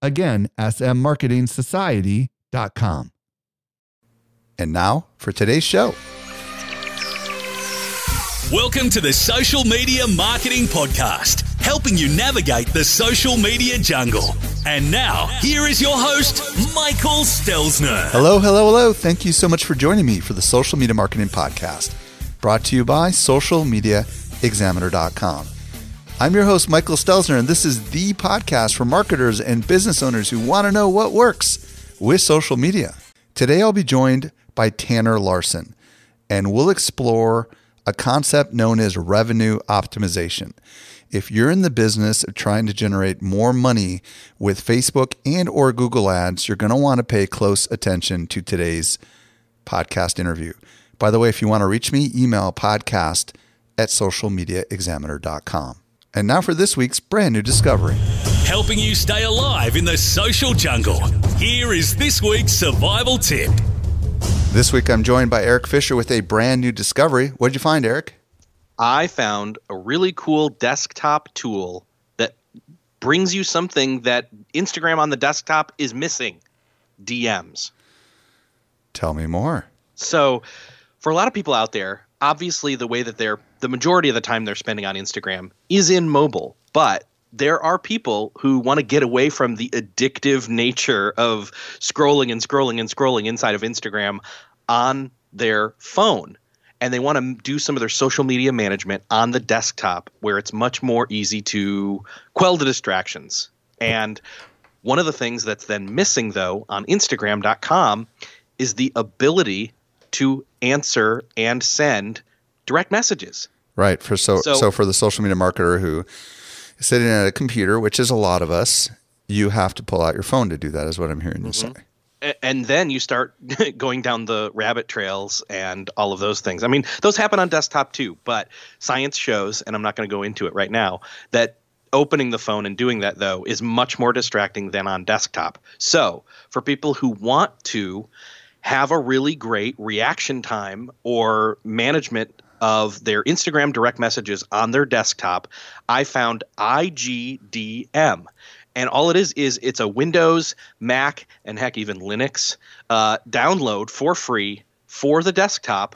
Again, smmarketingsociety.com. And now for today's show. Welcome to the Social Media Marketing Podcast, helping you navigate the social media jungle. And now, here is your host, Michael Stelzner. Hello, hello, hello. Thank you so much for joining me for the Social Media Marketing Podcast, brought to you by SocialMediaExaminer.com. I'm your host, Michael Stelzner, and this is the podcast for marketers and business owners who want to know what works with social media. Today, I'll be joined by Tanner Larsson, and we'll explore a concept known as revenue optimization. If you're in the business of trying to generate more money with Facebook and or Google ads, you're going to want to pay close attention to today's podcast interview. By the way, if you want to reach me, email podcast@socialmediaexaminer.com. And now for this week's brand new discovery. Helping you stay alive in the social jungle. Here is this week's survival tip. This week I'm joined by Eric Fisher with a brand new discovery. What did you find, Eric? I found a really cool desktop tool that brings you something that Instagram on the desktop is missing, DMs. Tell me more. So for a lot of people out there, obviously the way that the majority of the time they're spending on Instagram is in mobile, but there are people who want to get away from the addictive nature of scrolling inside of Instagram on their phone. And they want to do some of their social media management on the desktop where it's much more easy to quell the distractions. And one of the things that's then missing, though, on Instagram.com is the ability to answer and send direct messages. Right. So for the social media marketer who is sitting at a computer, which is a lot of us, you have to pull out your phone to do that is what I'm hearing you say. And then you start going down the rabbit trails and all of those things. I mean, those happen on desktop too, but science shows, and I'm not going to go into it right now, that opening the phone and doing that, though, is much more distracting than on desktop. So for people who want to have a really great reaction time or management of their Instagram direct messages on their desktop, I found IGDM. And all it is it's a Windows, Mac, and heck, even Linux download for free for the desktop.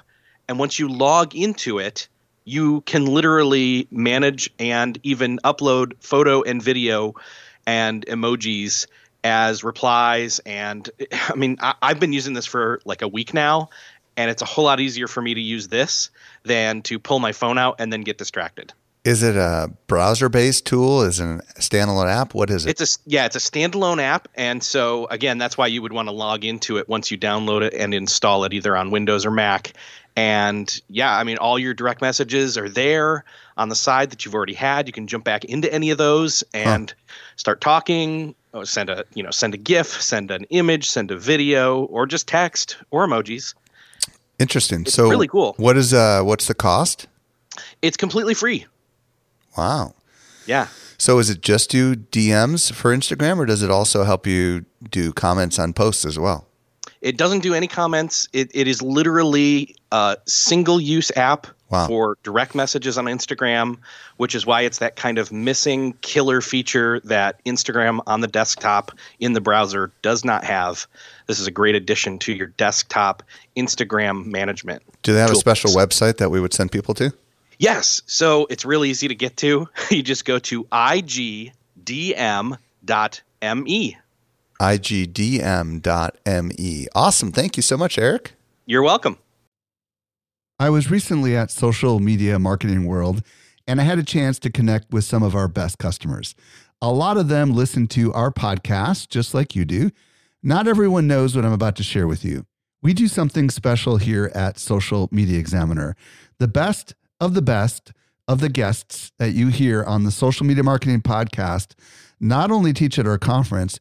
And once you log into it, you can literally manage and even upload photo and video and emojis as replies. And I mean, I've been using this for like a week now, and it's a whole lot easier for me to use this than to pull my phone out and then get distracted. Is it a browser-based tool? Is it a standalone app? What is it? It's a standalone app. And so, again, that's why you would want to log into it once you download it and install it either on Windows or Mac. And, yeah, I mean, all your direct messages are there on the side that you've already had. You can jump back into any of those and start talking. Oh, send a GIF, send an image, send a video, or just text or emojis. Interesting. It's so really cool. What is what's the cost? It's completely free. Wow. Yeah. So is it just do DMs for Instagram, or does it also help you do comments on posts as well? It doesn't do any comments. It is literally a single-use app. Wow. For direct messages on Instagram, which is why it's that kind of missing killer feature that Instagram on the desktop in the browser does not have. This is a great addition to your desktop Instagram management. Do they have a special website that we would send people to? Yes. So it's really easy to get to. You just go to igdm.me. igdm.me. Awesome. Thank you so much, Eric. You're welcome. I was recently at Social Media Marketing World, and I had a chance to connect with some of our best customers. A lot of them listen to our podcast, just like you do. Not everyone knows what I'm about to share with you. We do something special here at Social Media Examiner. The best of the guests that you hear on the Social Media Marketing Podcast not only teach at our conference,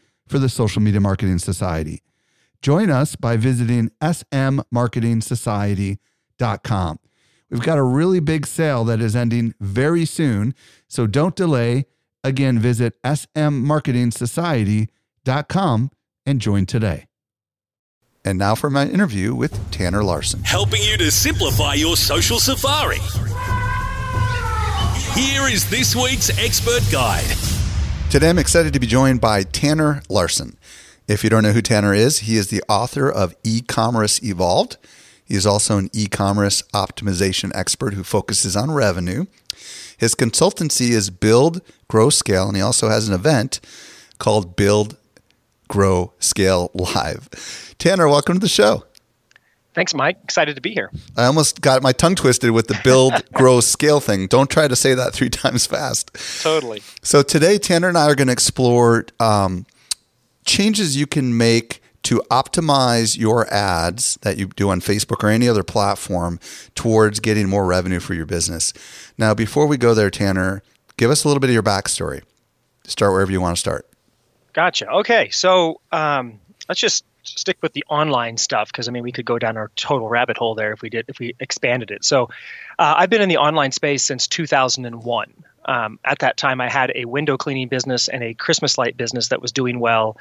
for the Social Media Marketing Society. Join us by visiting smmarketingsociety.com. We've got a really big sale that is ending very soon, so don't delay. Again, visit smmarketingsociety.com and join today. And now for my interview with Tanner Larsson. Helping you to simplify your social safari. Here is this week's expert guide. Today I'm excited to be joined by Tanner Larsson. If you don't know who Tanner is, he is the author of E-commerce Evolved. He is also an e-commerce optimization expert who focuses on revenue. His consultancy is Build Grow Scale, and he also has an event called Build Grow Scale Live. Tanner, welcome to the show. Thanks, Mike. Excited to be here. I almost got my tongue twisted with the Build, Grow, Scale thing. Don't try to say that 3 times fast. Totally. So today, Tanner and I are going to explore changes you can make to optimize your ads that you do on Facebook or any other platform towards getting more revenue for your business. Now, before we go there, Tanner, give us a little bit of your backstory. Start wherever you want to start. Gotcha. Okay. So let's just stick with the online stuff, because I mean, we could go down our total rabbit hole there if we expanded it. So I've been in the online space since 2001. At that time, I had a window cleaning business and a Christmas light business that was doing well,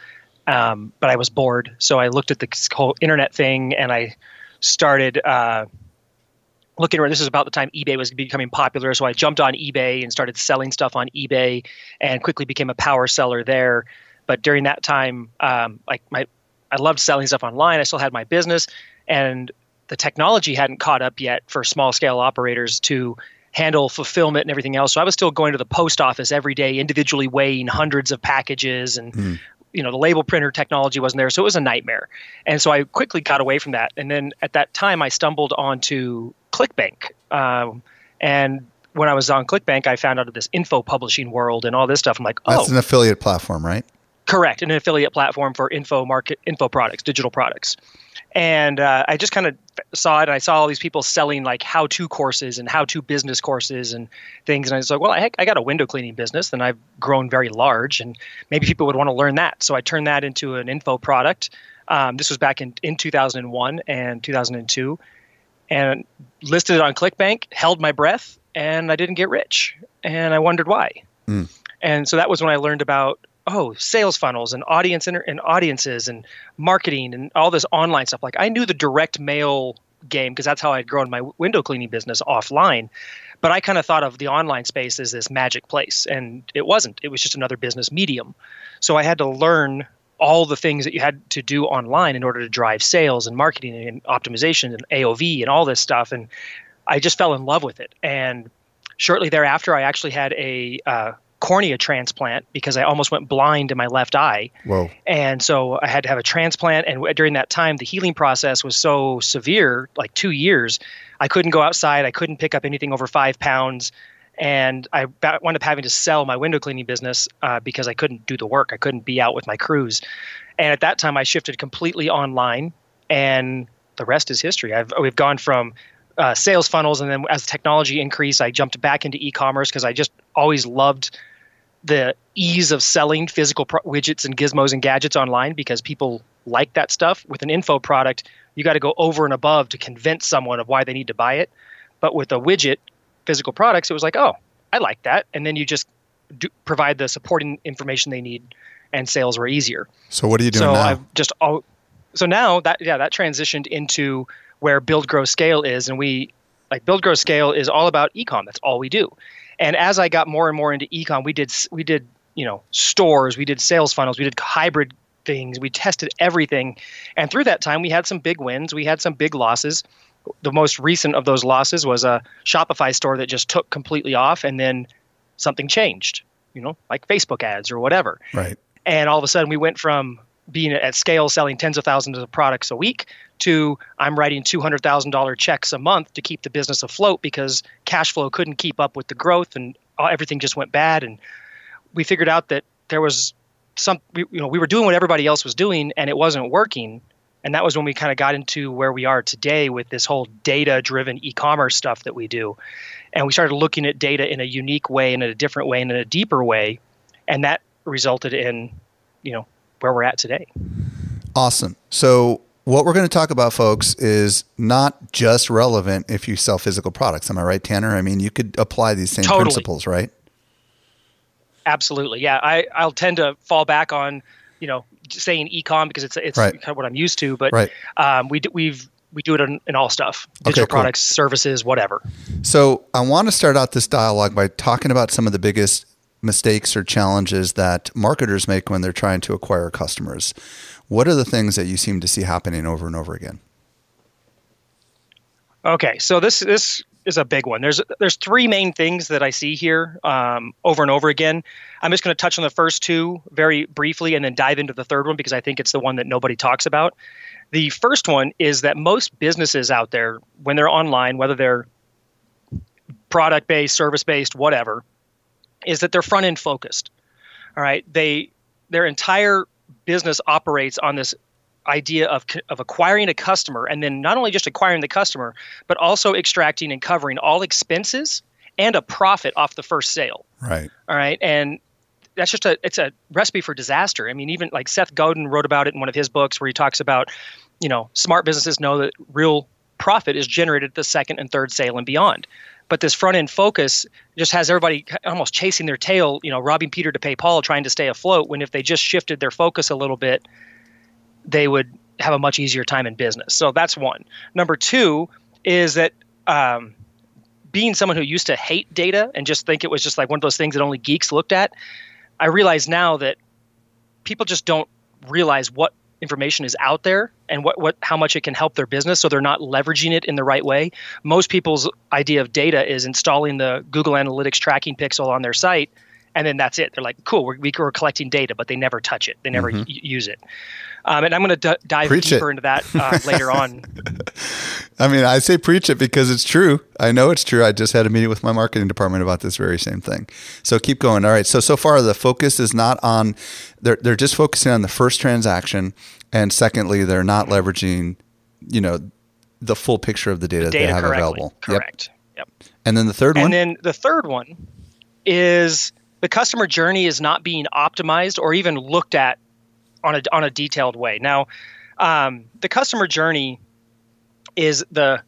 but I was bored. So I looked at the whole internet thing and I started looking around. This is about the time eBay was becoming popular. So I jumped on eBay and started selling stuff on eBay and quickly became a power seller there. But during that time, I loved selling stuff online. I still had my business, and the technology hadn't caught up yet for small scale operators to handle fulfillment and everything else. So I was still going to the post office every day, individually weighing hundreds of packages, and the label printer technology wasn't there. So it was a nightmare. And so I quickly got away from that. And then at that time I stumbled onto ClickBank. And when I was on ClickBank, I found out of this info publishing world and all this stuff. I'm like, oh, that's an affiliate platform, right? Correct, an affiliate platform for info products, digital products. And I just kind of saw it, and I saw all these people selling like how-to courses and how-to business courses and things. And I was like, well, I got a window cleaning business, and I've grown very large, and maybe people would want to learn that. So I turned that into an info product. This was back in 2001 and 2002, and listed it on ClickBank, held my breath, and I didn't get rich. And I wondered why. And so that was when I learned about sales funnels and audiences and marketing and all this online stuff. Like, I knew the direct mail game because that's how I'd grown my window cleaning business offline. But I kind of thought of the online space as this magic place, and it wasn't. It was just another business medium. So I had to learn all the things that you had to do online in order to drive sales and marketing and optimization and AOV and all this stuff. And I just fell in love with it. And shortly thereafter, I actually had a cornea transplant because I almost went blind in my left eye. Whoa. And so I had to have a transplant. And during that time, the healing process was so severe, like 2 years, I couldn't go outside. I couldn't pick up anything over 5 pounds. And I wound up having to sell my window cleaning business because I couldn't do the work. I couldn't be out with my crews. And at that time, I shifted completely online, and the rest is history. We've gone from sales funnels, and then as technology increased, I jumped back into e-commerce because I just always loved the ease of selling physical widgets and gizmos and gadgets online because people like that stuff. With an info product, you got to go over and above to convince someone of why they need to buy it. But with a widget, physical products, it was like, oh, I like that. And then you just provide the supporting information they need, and sales were easier. So what are you doing now? So now that transitioned into where Build, Grow, Scale is. And Build, Grow, Scale is all about e-com. That's all we do. And as I got more and more into e-com, we did stores, we did sales funnels, we did hybrid things, we tested everything. And through that time, we had some big wins, we had some big losses. The most recent of those losses was a Shopify store that just took completely off, and then something changed, like Facebook ads or whatever. Right. And all of a sudden, we went from being at scale, selling tens of thousands of products a week, to I'm writing $200,000 checks a month to keep the business afloat because cash flow couldn't keep up with the growth and everything just went bad. And we figured out that there was we were doing what everybody else was doing and it wasn't working. And that was when we kind of got into where we are today with this whole data-driven e-commerce stuff that we do. And we started looking at data in a unique way and in a different way and in a deeper way. And that resulted in, where we're at today. Awesome. So what we're going to talk about, folks, is not just relevant if you sell physical products. Am I right, Tanner? I mean, you could apply these same principles, right? Absolutely. Yeah. I'll tend to fall back on, saying e-com because it's right. Kind of what I'm used to, but right. We do it in all stuff, digital products, services, whatever. So I want to start out this dialogue by talking about some of the biggest mistakes or challenges that marketers make when they're trying to acquire customers. What are the things that you seem to see happening over and over again? Okay, so this is a big one. There's three main things that I see here over and over again. I'm just going to touch on the first two very briefly and then dive into the third one because I think it's the one that nobody talks about. The first one is that most businesses out there, when they're online, whether they're product-based, service-based, whatever, is that they're front-end focused. All right, their entire business operates on this idea of acquiring a customer, and then not only just acquiring the customer, but also extracting and covering all expenses and a profit off the first sale. Right. All right. And that's just it's a recipe for disaster. I mean, even like Seth Godin wrote about it in one of his books where he talks about, smart businesses know that real profit is generated at the second and third sale and beyond. But this front end focus just has everybody almost chasing their tail, robbing Peter to pay Paul, trying to stay afloat, when if they just shifted their focus a little bit, they would have a much easier time in business. So that's one. Number two is that being someone who used to hate data and just think it was just like one of those things that only geeks looked at, I realize now that people just don't realize what information is out there and how much it can help their business, so they're not leveraging it in the right way. Most people's idea of data is installing the Google Analytics tracking pixel on their site, and then that's it. They're like, cool, we're collecting data, but they never touch it. They never use it. And I'm going to dive deeper into that later on. I mean, I say preach it because it's true. I know it's true. I just had a meeting with my marketing department about this very same thing. So keep going. All right. So far, the focus is not on, they're just focusing on the first transaction. And secondly, they're not leveraging, the full picture of the data they have available. Correct. Yep. And then the third one? And then the third one is the customer journey is not being optimized or even looked at on a detailed way. Now, the customer journey is the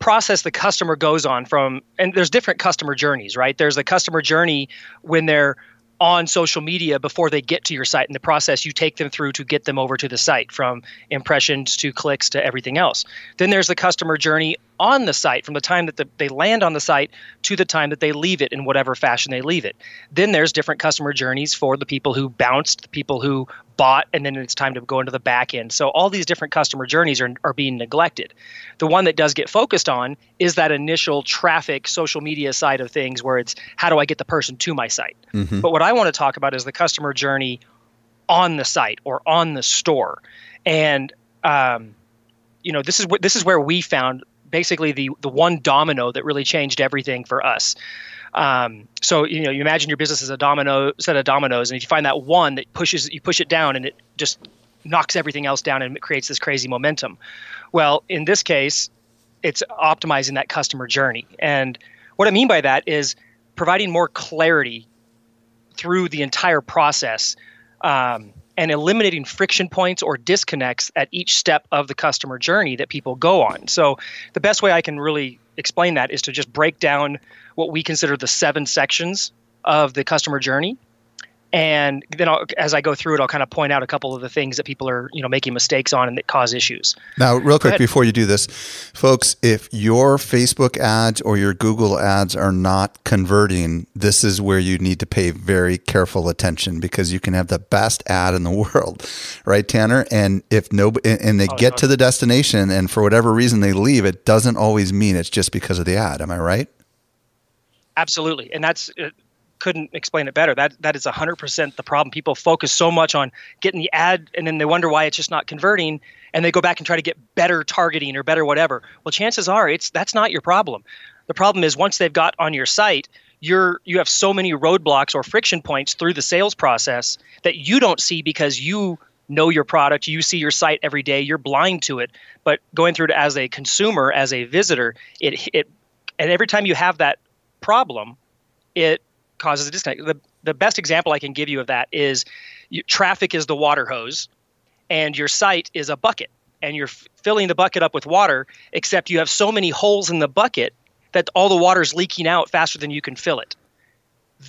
process the customer goes on from, and there's different customer journeys, right? There's the customer journey when they're on social media before they get to your site, and the process you take them through to get them over to the site, from impressions to clicks to everything else. Then there's the customer journey on the site, from the time that they land on the site to the time that they leave it in whatever fashion they leave it. Then there's different customer journeys for the people who bounced, the people who bought, and then it's time to go into the back end. So all these different customer journeys are being neglected. The one that does get focused on is that initial traffic, social media side of things, where it's how do I get the person to my site? Mm-hmm. But what I want to talk about is the customer journey on the site or on the store. And this is where we found basically the one domino that really changed everything for us. So you imagine your business is a set of dominoes, and if you find that one that push it down, and it just knocks everything else down, and it creates this crazy momentum. Well, in this case, it's optimizing that customer journey, and what I mean by that is providing more clarity through the entire process, and eliminating friction points or disconnects at each step of the customer journey that people go on. So the best way I can really explain that is to just break down what we consider the 7 sections of the customer journey. And then as I go through it, I'll kind of point out a couple of the things that people are, making mistakes on and that cause issues. Now, real quick before you do this, folks, if your Facebook ads or your Google ads are not converting, this is where you need to pay very careful attention, because you can have the best ad in the world, right, Tanner? And if they get to the destination and for whatever reason they leave, it doesn't always mean it's just because of the ad. Am I right? Absolutely. And that's couldn't explain it better. That is 100% the problem. People focus so much on getting the ad, and then they wonder why it's just not converting, and they go back and try to get better targeting or better whatever. Well, chances are that's not your problem. The problem is once they've got on your site, you have so many roadblocks or friction points through the sales process that you don't see because you know your product, you see your site every day, you're blind to it. But going through it as a consumer, as a visitor, and every time you have that problem, it causes a disconnect. The best example I can give you of that is traffic is the water hose and your site is a bucket, and you're filling the bucket up with water, except you have so many holes in the bucket that all the water's leaking out faster than you can fill it.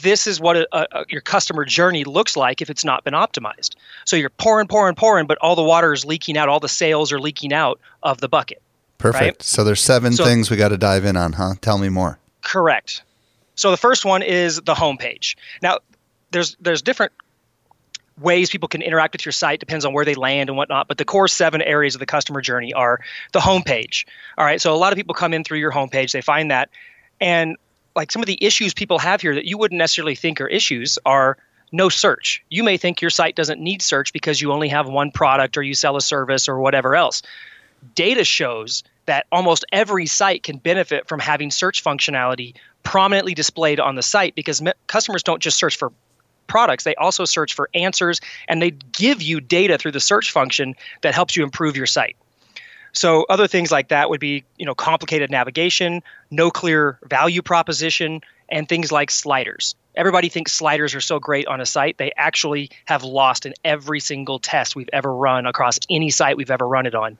This is what your customer journey looks like if it's not been optimized. So you're pouring, but all the water is leaking out. All the sales are leaking out of the bucket. Perfect. Right? So there's seven things we got to dive in on, huh? Tell me more. Correct. So the first one is the homepage. Now, there's different ways people can interact with your site, depends on where they land and whatnot, but the core 7 areas of the customer journey are the homepage. All right, so a lot of people come in through your homepage, they find that, and like some of the issues people have here that you wouldn't necessarily think are issues are no search. You may think your site doesn't need search because you only have one product or you sell a service or whatever else. Data shows that almost every site can benefit from having search functionality prominently displayed on the site, because customers don't just search for products, they also search for answers, and they give you data through the search function that helps you improve your site. So other things like that would be, complicated navigation, no clear value proposition, and things like sliders. Everybody thinks sliders are so great on a site. They actually have lost in every single test we've ever run across any site we've ever run it on.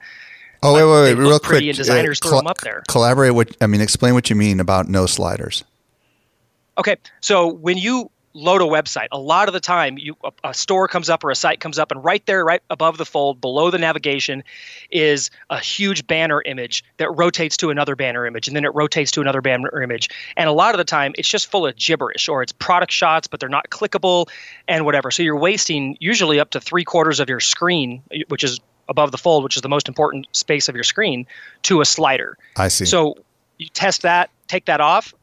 Oh, wait, real quick. And designers throw them up there. Explain what you mean about no sliders. Okay, so when you load a website, a lot of the time a store comes up or a site comes up, and right there, right above the fold, below the navigation, is a huge banner image that rotates to another banner image, and then it rotates to another banner image. And a lot of the time it's just full of gibberish, or it's product shots but they're not clickable and whatever. So you're wasting usually up to 3/4 of your screen, which is above the fold, which is the most important space of your screen, to a slider. I see. So you test that, take that off,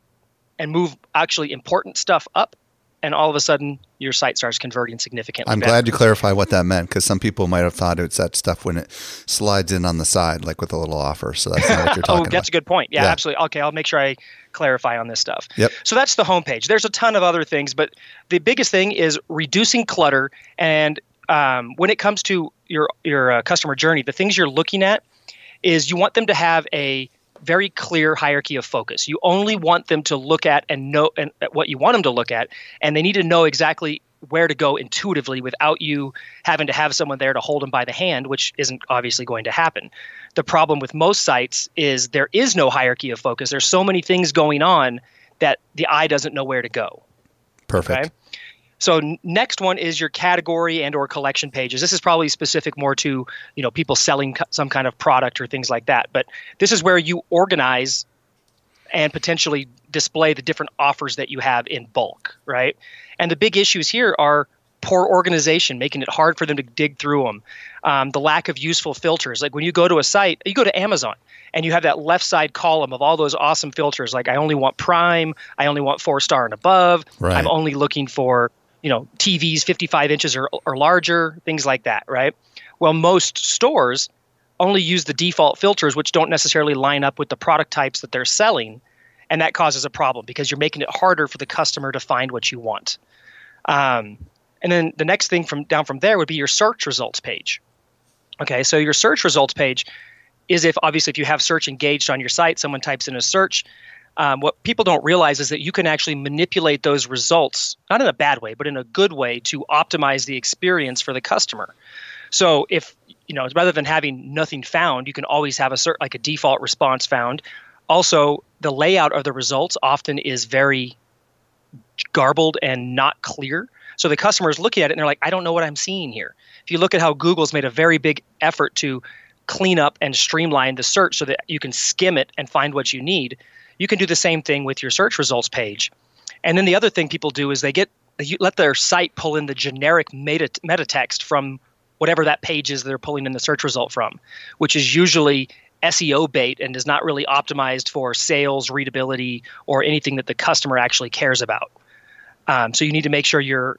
and move actually important stuff up, and all of a sudden, your site starts converting significantly. I'm glad you clarify what that meant, because some people might have thought it's that stuff when it slides in on the side, like with a little offer. So that's not what you're talking about. Oh, that's a good point. Yeah, absolutely. Okay, I'll make sure I clarify on this stuff. Yep. So that's the homepage. There's a ton of other things, but the biggest thing is reducing clutter. And when it comes to your customer journey, the things you're looking at is you want them to have a very clear hierarchy of focus. You only want them to look at and know and at what you want them to look at, and they need to know exactly where to go intuitively without you having to have someone there to hold them by the hand, which isn't obviously going to happen. The problem with most sites is there is no hierarchy of focus. There's so many things going on that the eye doesn't know where to go. Perfect. Okay? So next one is your category and or collection pages. This is probably specific more to, people selling some kind of product or things like that. But this is where you organize and potentially display the different offers that you have in bulk, right? And the big issues here are poor organization, making it hard for them to dig through them. The lack of useful filters. Like when you go to a site, you go to Amazon, and you have that left side column of all those awesome filters. Like I only want Prime. I only want 4-star and above. Right. I'm only looking for TVs 55 inches or larger, things like that, right? Well, most stores only use the default filters, which don't necessarily line up with the product types that they're selling, and that causes a problem because you're making it harder for the customer to find what you want. And then the next thing from there would be your search results page. Okay, so your search results page is if you have search engaged on your site, someone types in a search. What people don't realize is that you can actually manipulate those results, not in a bad way, but in a good way, to optimize the experience for the customer. So if, rather than having nothing found, you can always have a default response found. Also, the layout of the results often is very garbled and not clear. So the customer is looking at it and they're like, I don't know what I'm seeing here. If you look at how Google's made a very big effort to clean up and streamline the search so that you can skim it and find what you need, you can do the same thing with your search results page. And then the other thing people do is let their site pull in the generic meta text from whatever that page is they're pulling in the search result from, which is usually SEO bait and is not really optimized for sales, readability, or anything that the customer actually cares about. So you need to make sure you're,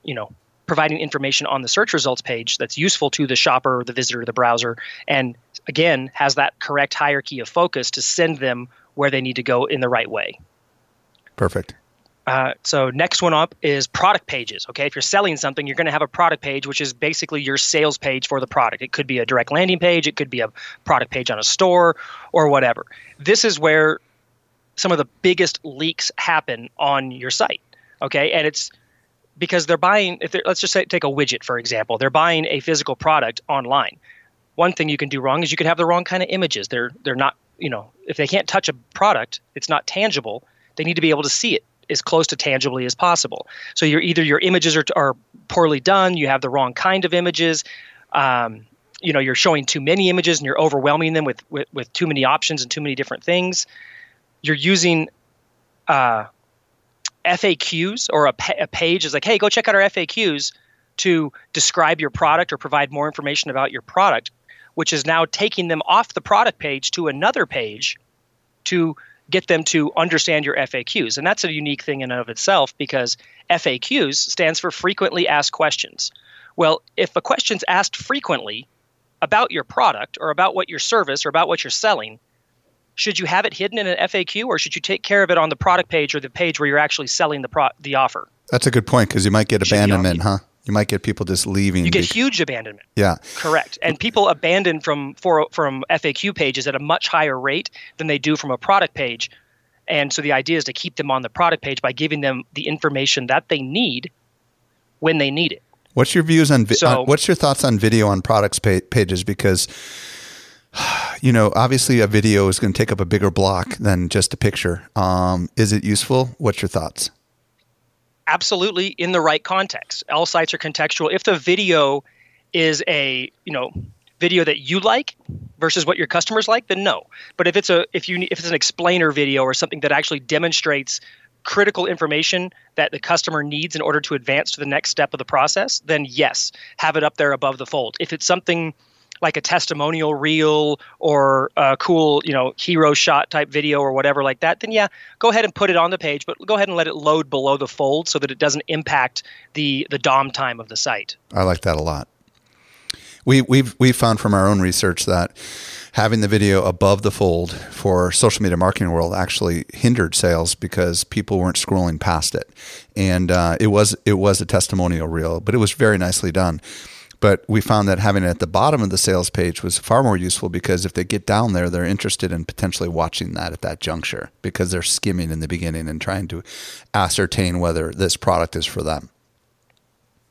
providing information on the search results page that's useful to the shopper, the visitor, the browser, and again, has that correct hierarchy of focus to send them where they need to go in the right way. Perfect. So next one up is product pages. Okay, if you're selling something, you're going to have a product page, which is basically your sales page for the product. It could be a direct landing page. It could be a product page on a store or whatever. This is where some of the biggest leaks happen on your site. Okay, and it's because they're buying, let's just say, take a widget, for example. They're buying a physical product online. One thing you can do wrong is you could have the wrong kind of images. They're not, if they can't touch a product, it's not tangible. They need to be able to see it as close to tangibly as possible. So your images are poorly done, you have the wrong kind of images, you're showing too many images and you're overwhelming them with too many options and too many different things. You're using FAQs or a page is like, hey, go check out our FAQs to describe your product or provide more information about your product, which is now taking them off the product page to another page to get them to understand your FAQs. And that's a unique thing in and of itself because FAQs stands for frequently asked questions. Well, if a question's asked frequently about your product or about what your service or about what you're selling, should you have it hidden in an FAQ or should you take care of it on the product page or the page where you're actually selling the offer? That's a good point because you might get abandonment, huh? You might get people just leaving. You get huge abandonment. Yeah. Correct. And people abandon from FAQ pages at a much higher rate than they do from a product page. And so the idea is to keep them on the product page by giving them the information that they need when they need it. What's your views on what's your thoughts on video on products pages? Because obviously a video is going to take up a bigger block than just a picture. Is it useful? What's your thoughts? Absolutely, in the right context. All sites are contextual. If the video is a, video that you like versus what your customers like, then no. But if it's an explainer video or something that actually demonstrates critical information that the customer needs in order to advance to the next step of the process, then yes, have it up there above the fold. If it's something like a testimonial reel or a cool, hero shot type video or whatever like that, then yeah, go ahead and put it on the page, but go ahead and let it load below the fold so that it doesn't impact the DOM time of the site. I like that a lot. We've found from our own research that having the video above the fold for Social Media Marketing World actually hindered sales because people weren't scrolling past it. And it was a testimonial reel, but it was very nicely done. But we found that having it at the bottom of the sales page was far more useful because if they get down there, they're interested in potentially watching that at that juncture because they're skimming in the beginning and trying to ascertain whether this product is for them.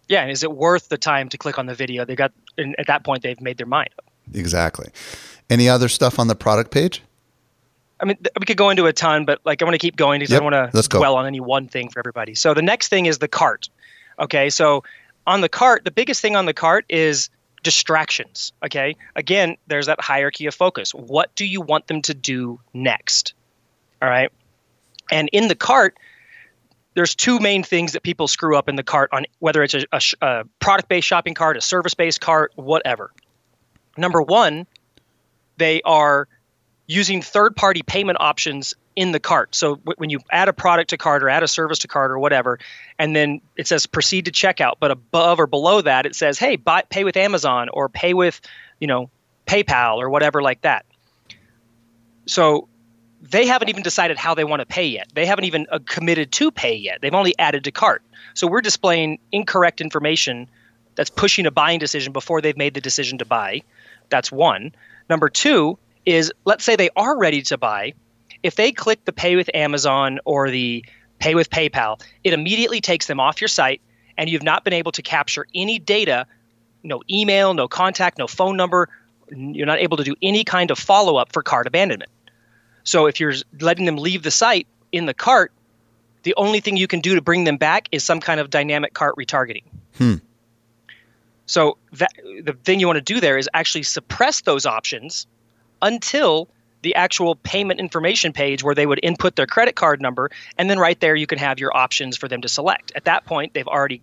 Yeah, and is it worth the time to click on the video? At that point, they've made their mind up. Exactly. Any other stuff on the product page? I mean, we could go into a ton, but I want to keep going because I don't want to dwell on any one thing for everybody. So the next thing is the cart. Okay, so on the cart, the biggest thing on the cart is distractions, okay? Again, there's that hierarchy of focus. What do you want them to do next, all right? And in the cart, there's two main things that people screw up in the cart, on whether it's a product-based shopping cart, a service-based cart, whatever. Number one, they are using third-party payment options in the cart. So when you add a product to cart or add a service to cart or whatever, and then it says proceed to checkout, but above or below that, it says, hey, pay with Amazon or pay with, PayPal or whatever like that. So they haven't even decided how they want to pay yet. They haven't even committed to pay yet. They've only added to cart. So we're displaying incorrect information that's pushing a buying decision before they've made the decision to buy. That's one. Number two is, let's say they are ready to buy. If they click the pay with Amazon or the pay with PayPal, it immediately takes them off your site and you've not been able to capture any data, no email, no contact, no phone number. You're not able to do any kind of follow-up for cart abandonment. So if you're letting them leave the site in the cart, the only thing you can do to bring them back is some kind of dynamic cart retargeting. So the thing you want to do there is actually suppress those options until the actual payment information page where they would input their credit card number, and then right there you can have your options for them to select. At that point, you've already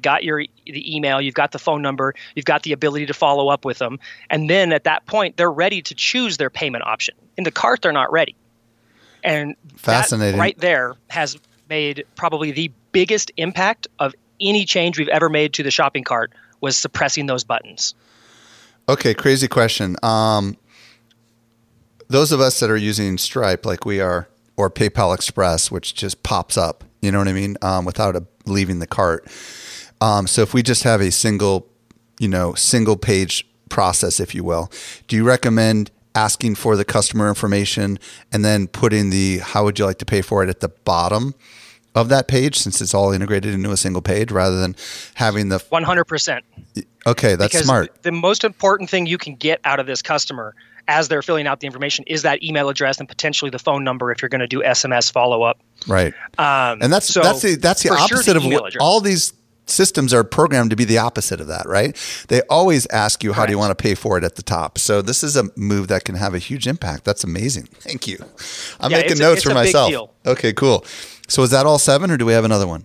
got the email, you've got the phone number, you've got the ability to follow up with them, and then at that point they're ready to choose their payment option. In the cart, they're not ready, and that right there has made probably the biggest impact of any change we've ever made to the shopping cart was suppressing those buttons. Okay, crazy question. Those of us that are using Stripe like we are, or PayPal Express, which just pops up, you know what I mean, without leaving the cart. So if we just have a single page process, if you will, do you recommend asking for the customer information and then putting the how would you like to pay for it at the bottom of that page, since it's all integrated into a single page, rather than having the 100%? Okay, that's smart. The most important thing you can get out of this customer as they're filling out the information is that email address and potentially the phone number if you're going to do SMS follow up. Right. And that's the opposite of what all these systems are programmed to be, the opposite of that, right? They always ask you, how do you want to pay for it at the top? So this is a move that can have a huge impact. That's amazing. Thank you. I'm making notes for myself. Okay, cool. So is that all 7 or do we have another one?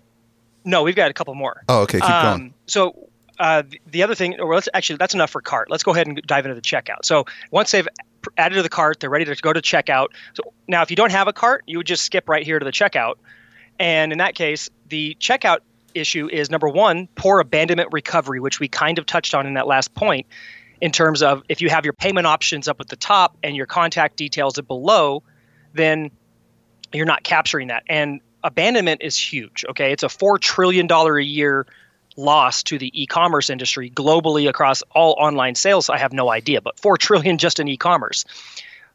No, we've got a couple more. Oh, okay. Keep going. So the other thing, or that's enough for cart. Let's go ahead and dive into the checkout. So once they've added to the cart, they're ready to go to checkout. So now if you don't have a cart, you would just skip right here to the checkout. And in that case, the checkout issue is, number one, poor abandonment recovery, which we kind of touched on in that last point, in terms of if you have your payment options up at the top and your contact details at below, then you're not capturing that. And abandonment is huge, okay? It's a $4 trillion a year loss to the e-commerce industry globally across all online sales. I have no idea, but $4 trillion just in e-commerce.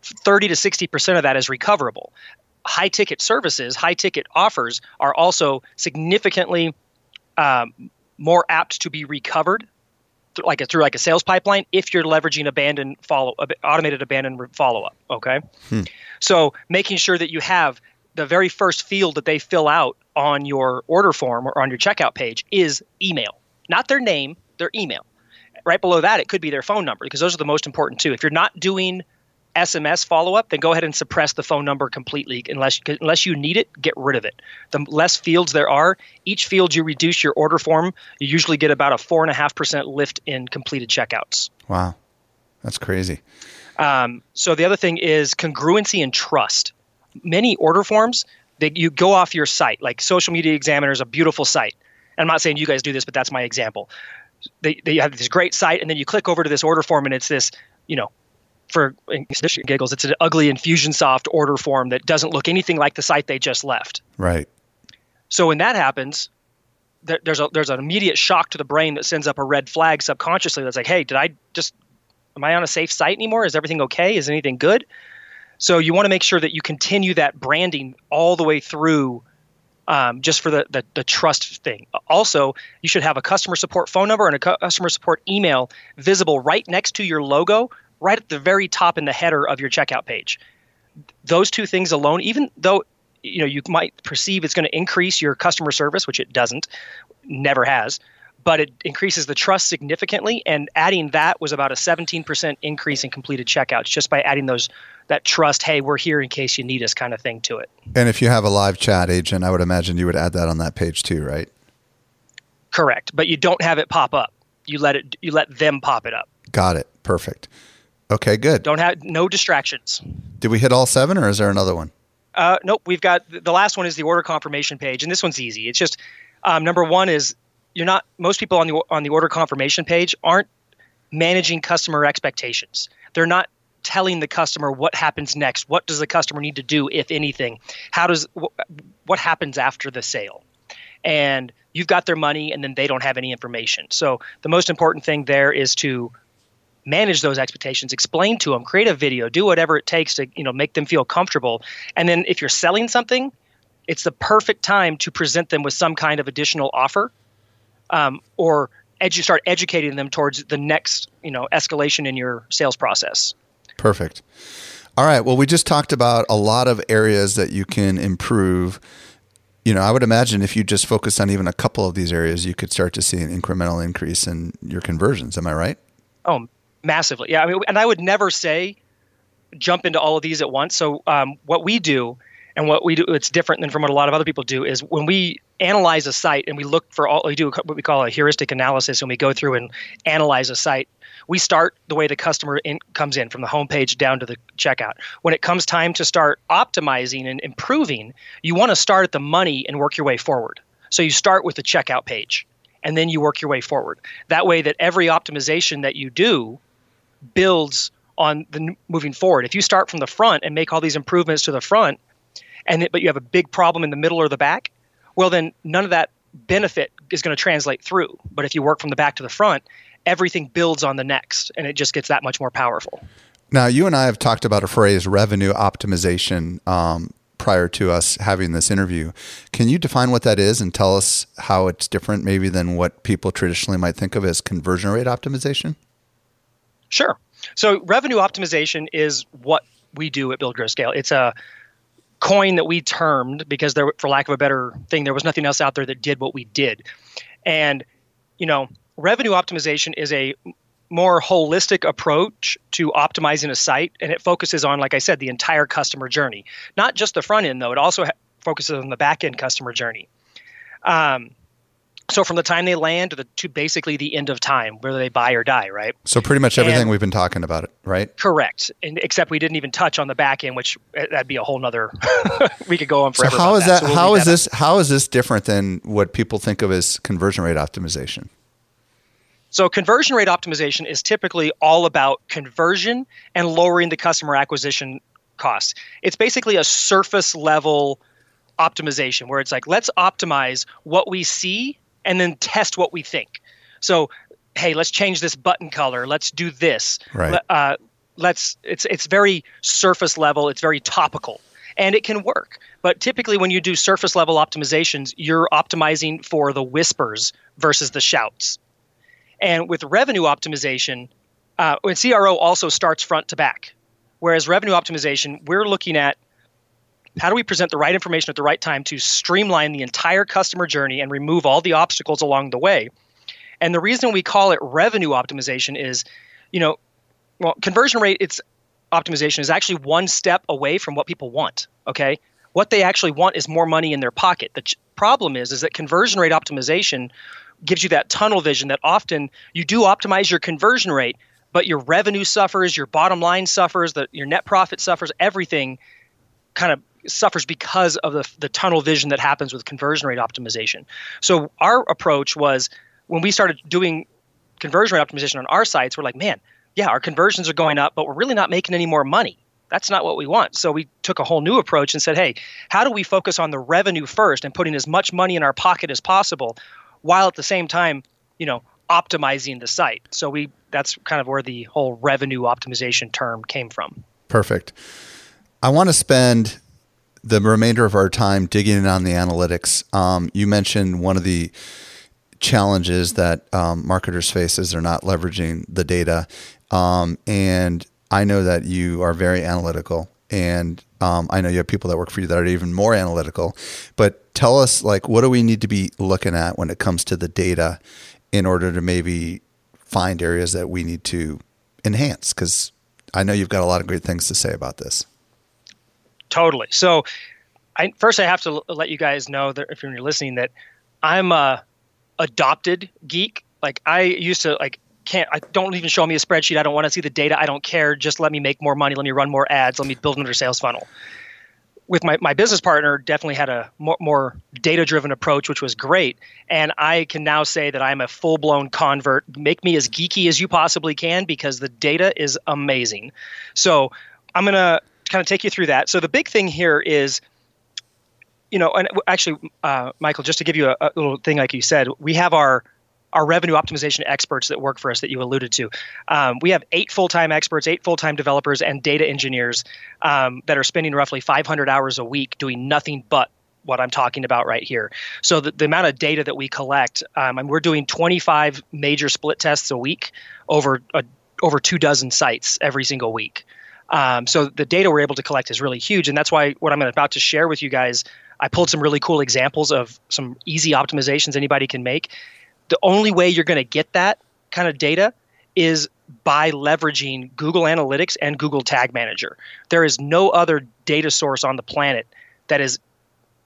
30 to 60% of that is recoverable. High-ticket services, high-ticket offers are also significantly more apt to be recovered through a sales pipeline if you're leveraging automated abandon follow-up, okay? So making sure that you have the very first field that they fill out on your order form or on your checkout page is email. Not their name, their email. Right below that, it could be their phone number, because those are the most important too. If you're not doing SMS follow-up, then go ahead and suppress the phone number completely. Unless you need it, get rid of it. The less fields there are, each field you reduce your order form, you usually get about a 4.5% lift in completed checkouts. Wow. That's crazy. So the other thing is congruency and trust. Many order forms, you go off your site. Like Social Media Examiner is a beautiful site. I'm not saying you guys do this, but that's my example. They have this great site, and then you click over to this order form, and it's this, for giggles, it's an ugly Infusion Soft order form that doesn't look anything like the site they just left. Right. So when that happens, there's an immediate shock to the brain that sends up a red flag subconsciously that's like, hey, am I on a safe site anymore? Is everything okay? Is anything good? So you want to make sure that you continue that branding all the way through, just for the trust thing. Also, you should have a customer support phone number and a customer support email visible right next to your logo, right at the very top in the header of your checkout page. Those two things alone, even though you might perceive it's going to increase your customer service, which it doesn't, never has, but it increases the trust significantly. And adding that was about a 17% increase in completed checkouts just by adding that trust, hey, we're here in case you need us kind of thing to it. And if you have a live chat agent, I would imagine you would add that on that page too, right? Correct, but you don't have it pop up. You let them pop it up. Got it. Perfect. Okay, good. Don't have no distractions. Did we hit all 7, or is there another one? Nope. We've got the last one is the order confirmation page, and this one's easy. It's just number one is most people on the order confirmation page aren't managing customer expectations. They're not telling the customer what happens next. What does the customer need to do, if anything? What happens after the sale? And you've got their money, and then they don't have any information. So the most important thing there is to manage those expectations, explain to them, create a video, do whatever it takes to make them feel comfortable. And then if you're selling something, it's the perfect time to present them with some kind of additional offer, or start educating them towards the next escalation in your sales process. Perfect. All right. Well, we just talked about a lot of areas that you can improve. I would imagine if you just focused on even a couple of these areas, you could start to see an incremental increase in your conversions. Am I right? Oh, massively. Yeah. And I would never say jump into all of these at once. So what we do, it's different than from what a lot of other people do, is when we analyze a site and we look for what we call a heuristic analysis, and we go through and analyze a site, we start the way the customer comes in, from the homepage down to the checkout. When it comes time to start optimizing and improving, you want to start at the money and work your way forward. So you start with the checkout page, and then you work your way forward. That way that every optimization that you do builds on the moving forward. If you start from the front and make all these improvements to the front, but you have a big problem in the middle or the back, well, then none of that benefit is going to translate through. But if you work from the back to the front, everything builds on the next, and it just gets that much more powerful. Now, you and I have talked about a phrase, revenue optimization, prior to us having this interview. Can you define what that is and tell us how it's different maybe than what people traditionally might think of as conversion rate optimization? Sure. So revenue optimization is what we do at Build Grow Scale. It's a coin that we termed because, there, for lack of a better thing, there was nothing else out there that did what we did. And, you know, revenue optimization is a more holistic approach to optimizing a site, and it focuses on, like I said, the entire customer journey. Not just the front end, though. It also focuses on the back end customer journey. So from the time they land to basically the end of time, whether they buy or die, right? So pretty much everything we've been talking about, right? Correct. And except we didn't even touch on the back end, which that'd be a whole nother – we could go on forever. So how is that? How is this different than what people think of as conversion rate optimization? So conversion rate optimization is typically all about conversion and lowering the customer acquisition costs. It's basically a surface level optimization where it's like, let's optimize what we see and then test what we think. So, hey, let's change this button color. Let's do this. Right. It's very surface level. It's very topical. And it can work. But typically when you do surface level optimizations, you're optimizing for the whispers versus the shouts. And with revenue optimization, and CRO also starts front to back, whereas revenue optimization, we're looking at how do we present the right information at the right time to streamline the entire customer journey and remove all the obstacles along the way. And the reason we call it revenue optimization is, conversion rate optimization is actually one step away from what people want, okay? What they actually want is more money in their pocket. The problem is that conversion rate optimization gives you that tunnel vision that often you do optimize your conversion rate, but your revenue suffers, your bottom line suffers, your net profit suffers, everything kind of suffers because of the tunnel vision that happens with conversion rate optimization. So our approach was, when we started doing conversion rate optimization on our sites, we're like, man, yeah, our conversions are going up, but we're really not making any more money. That's not what we want. So we took a whole new approach and said, hey, how do we focus on the revenue first and putting as much money in our pocket as possible, while at the same time, optimizing the site. So that's kind of where the whole revenue optimization term came from. Perfect. I want to spend the remainder of our time digging in on the analytics. You mentioned one of the challenges that marketers face is they're not leveraging the data. And I know that you are very analytical, and I know you have people that work for you that are even more analytical, but tell us, what do we need to be looking at when it comes to the data in order to maybe find areas that we need to enhance? Because I know you've got a lot of great things to say about this. Totally. So I have to let you guys know that if you're listening, that I'm a adopted geek. I used to don't even show me a spreadsheet. I don't want to see the data. I don't care. Just let me make more money. Let me run more ads. Let me build another sales funnel. With my business partner, definitely had a more data-driven approach, which was great. And I can now say that I'm a full-blown convert. Make me as geeky as you possibly can, because the data is amazing. So I'm going to kind of take you through that. So the big thing here is, and actually, Michael, just to give you a little thing, like you said, we have our revenue optimization experts that work for us that you alluded to. We have 8 full-time experts, 8 full-time developers and data engineers that are spending roughly 500 hours a week doing nothing but what I'm talking about right here. So the amount of data that we collect, and we're doing 25 major split tests a week over 24 sites every single week. So the data we're able to collect is really huge. And that's why what I'm about to share with you guys, I pulled some really cool examples of some easy optimizations anybody can make. The only way you're going to get that kind of data is by leveraging Google Analytics and Google Tag Manager. There is no other data source on the planet that is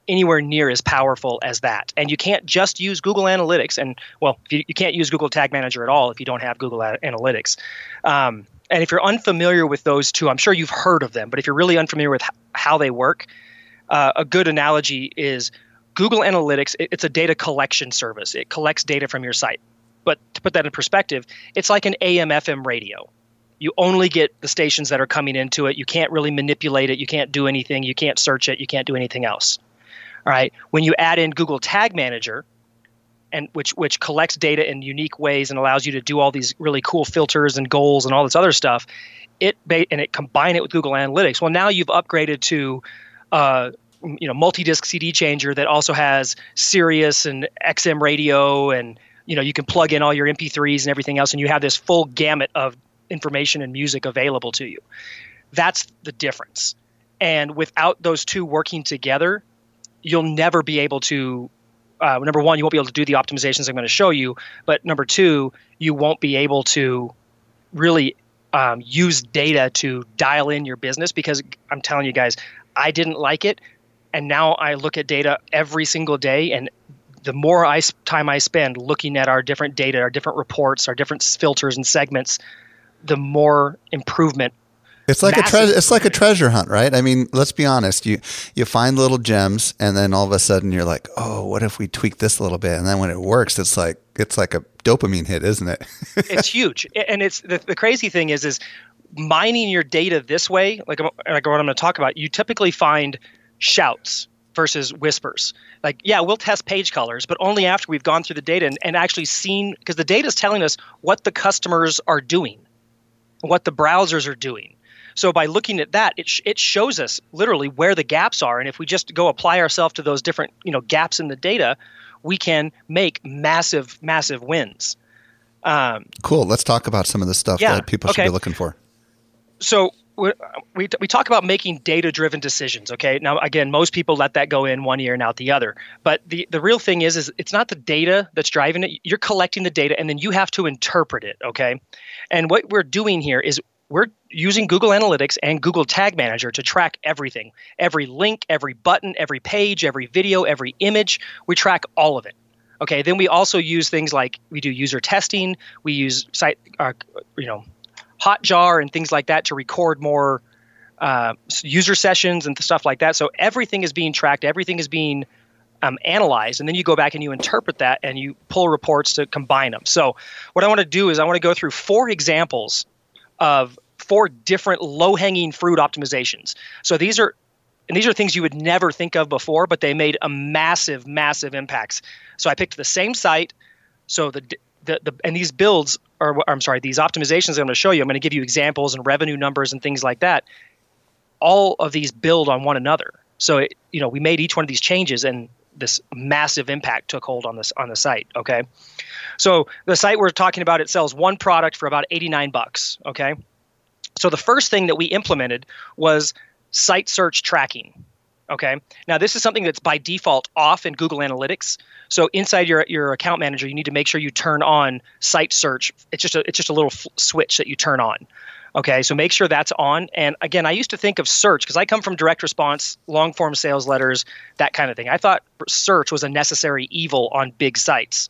anywhere near as powerful as that. And you can't just use Google Analytics. And, well, you can't use Google Tag Manager at all if you don't have Google Analytics. And if you're unfamiliar with those two, I'm sure you've heard of them. But if you're really unfamiliar with how they work, a good analogy is Google Analytics, it's a data collection service. It collects data from your site. But to put that in perspective, it's like an AM/FM radio. You only get the stations that are coming into it. You can't really manipulate it. You can't do anything. You can't search it. You can't do anything else. All right. When you add in Google Tag Manager, and which collects data in unique ways and allows you to do all these really cool filters and goals and all this other stuff, it combine it with Google Analytics. Well, now you've upgraded to multi-disc CD changer that also has Sirius and XM radio, and you can plug in all your MP3s and everything else, and you have this full gamut of information and music available to you. That's the difference. And without those two working together, you'll never be able to, number one, you won't be able to do the optimizations I'm going to show you, but number two, you won't be able to really use data to dial in your business, because I'm telling you guys, I didn't like it, and now I look at data every single day, and the more time I spend looking at our different data, our different reports, our different filters and segments, the more improvement. It's like a treasure hunt, right? I mean, let's be honest. You find little gems, and then all of a sudden you're like, oh, what if we tweak this a little bit? And then when it works, it's like a dopamine hit, isn't it? It's huge, and it's the crazy thing is mining your data this way, like what I'm going to talk about. You typically find shouts versus whispers. Like, yeah, we'll test page colors, but only after we've gone through the data and actually seen, because the data is telling us what the customers are doing, what the browsers are doing. So by looking at that, it shows us literally where the gaps are. And if we just go apply ourselves to those different gaps in the data, we can make massive, massive wins. Cool. Let's talk about some of the stuff that people should be looking for. So we talk about making data-driven decisions, okay? Now, again, most people let that go in one ear and out the other. But the real thing is it's not the data that's driving it. You're collecting the data, and then you have to interpret it, okay? And what we're doing here is we're using Google Analytics and Google Tag Manager to track everything, every link, every button, every page, every video, every image. We track all of it. Okay, then we also use things like we do user testing. We use Hotjar and things like that to record more user sessions and stuff like that. So everything is being tracked, everything is being analyzed, and then you go back and you interpret that and you pull reports to combine them. So what I want to do is I want to go through four examples of four different low-hanging fruit optimizations. So these are things you would never think of before, but they made a massive, massive impacts. So I picked the same site. So these optimizations I'm going to show you, I'm going to give you examples and revenue numbers and things like that. All of these build on one another. So we made each one of these changes, and this massive impact took hold on the site. Okay, so the site we're talking about, it sells one product for about $89. Okay, so the first thing that we implemented was site search tracking. Okay, now this is something that's by default off in Google Analytics. So inside your account manager, you need to make sure you turn on site search. It's just a little switch that you turn on. Okay, so make sure that's on. And again, I used to think of search, because I come from direct response, long form sales letters, that kind of thing. I thought search was a necessary evil on big sites.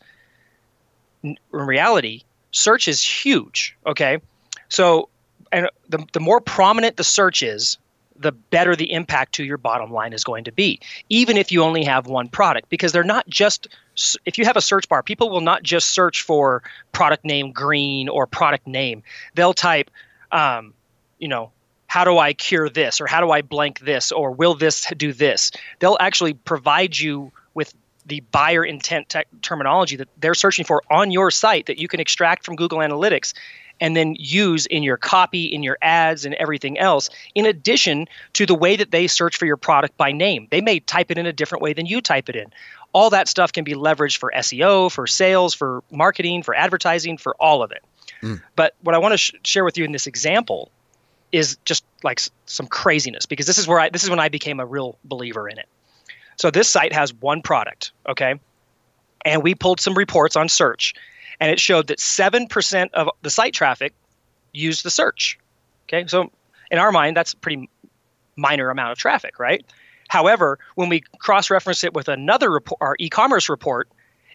In reality, search is huge. Okay, so and the more prominent the search is, the better the impact to your bottom line is going to be, even if you only have one product, because they're not just, if you have a search bar, people will not just search for product name green or product name. They'll type, how do I cure this, or how do I blank this, or will this do this? They'll actually provide you with the buyer intent terminology that they're searching for on your site that you can extract from Google Analytics and then use in your copy, in your ads, and everything else, in addition to the way that they search for your product by name. They may type it in a different way than you type it in. All that stuff can be leveraged for SEO, for sales, for marketing, for advertising, for all of it. Mm. But what I want to share with you in this example is just like some craziness, because this is when I became a real believer in it. So this site has one product, okay? And we pulled some reports on search, and it showed that 7% of the site traffic used the search. Okay, so in our mind, that's a pretty minor amount of traffic, right? However, when we cross-reference it with another report, our e-commerce report,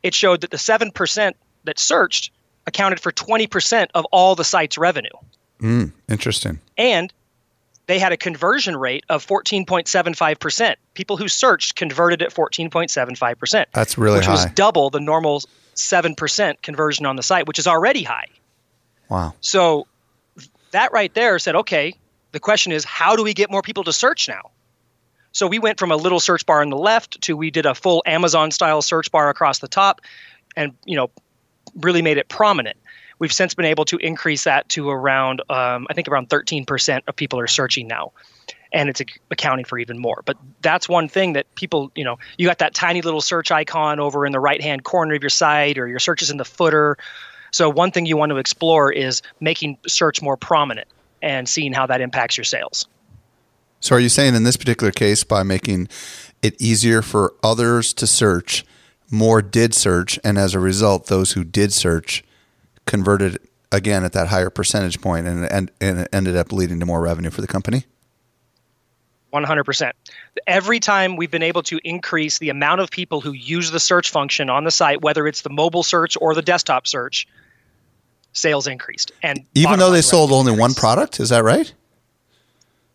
it showed that the 7% that searched accounted for 20% of all the site's revenue. Interesting. And they had a conversion rate of 14.75%. People who searched converted at 14.75%. That's really high. Which was double the normal 7% conversion on the site, which is already high. Wow. So that right there said, okay, the question is, how do we get more people to search now? So we went from a little search bar on the left to we did a full Amazon-style search bar across the top and, you know, really made it prominent. We've since been able to increase that to around, I think around 13% of people are searching now. And it's accounting for even more. But that's one thing that people, you know, you got that tiny little search icon over in the right-hand corner of your site, or your search is in the footer. So one thing you want to explore is making search more prominent and seeing how that impacts your sales. So are you saying in this particular case, by making it easier for others to search, more did search, and as a result, those who did search converted again at that higher percentage point and it ended up leading to more revenue for the company? 100%. Every time we've been able to increase the amount of people who use the search function on the site, whether it's the mobile search or the desktop search, sales increased. And even though they sold only one product, is that right?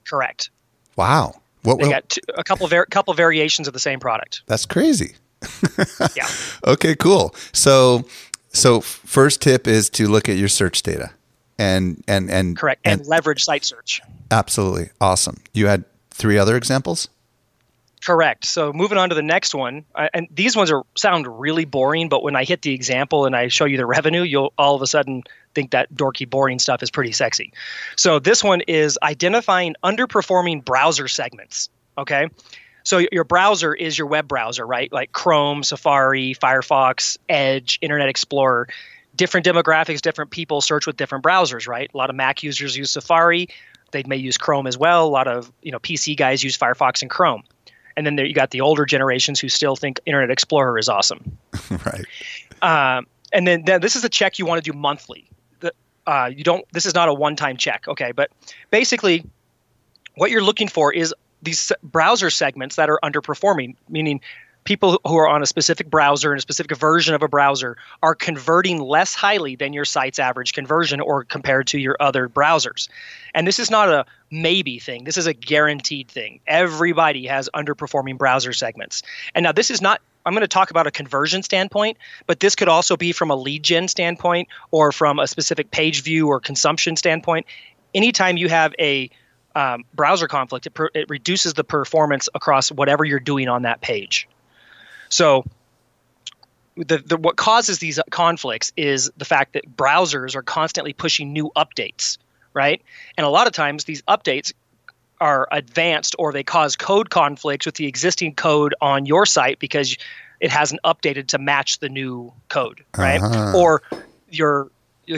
Correct. Wow. They got a couple variations of the same product. That's crazy. Yeah. Okay, cool. So first tip is to look at your search data and correct. And leverage site search. Absolutely. Awesome. You had 3 other examples? Correct. So moving on to the next one, and these ones sound really boring, but when I hit the example and I show you the revenue, you'll all of a sudden think that dorky, boring stuff is pretty sexy. So this one is identifying underperforming browser segments. Okay. So your browser is your web browser, right? Like Chrome, Safari, Firefox, Edge, Internet Explorer. Different demographics, different people search with different browsers, right? A lot of Mac users use Safari. They may use Chrome as well. A lot of, you know, PC guys use Firefox and Chrome. And then there you got the older generations who still think Internet Explorer is awesome. Right. And then this is a check you want to do monthly. This is not a one-time check, okay? But basically what you're looking for is these browser segments that are underperforming, meaning people who are on a specific browser and a specific version of a browser are converting less highly than your site's average conversion or compared to your other browsers. And this is not a maybe thing. This is a guaranteed thing. Everybody has underperforming browser segments. And now this is not, I'm going to talk about a conversion standpoint, but this could also be from a lead gen standpoint or from a specific page view or consumption standpoint. Anytime you have a browser conflict, it reduces the performance across whatever you're doing on that page. So what causes these conflicts is the fact that browsers are constantly pushing new updates, right? And a lot of times these updates are advanced or they cause code conflicts with the existing code on your site because it hasn't updated to match the new code, right? Uh-huh. Or your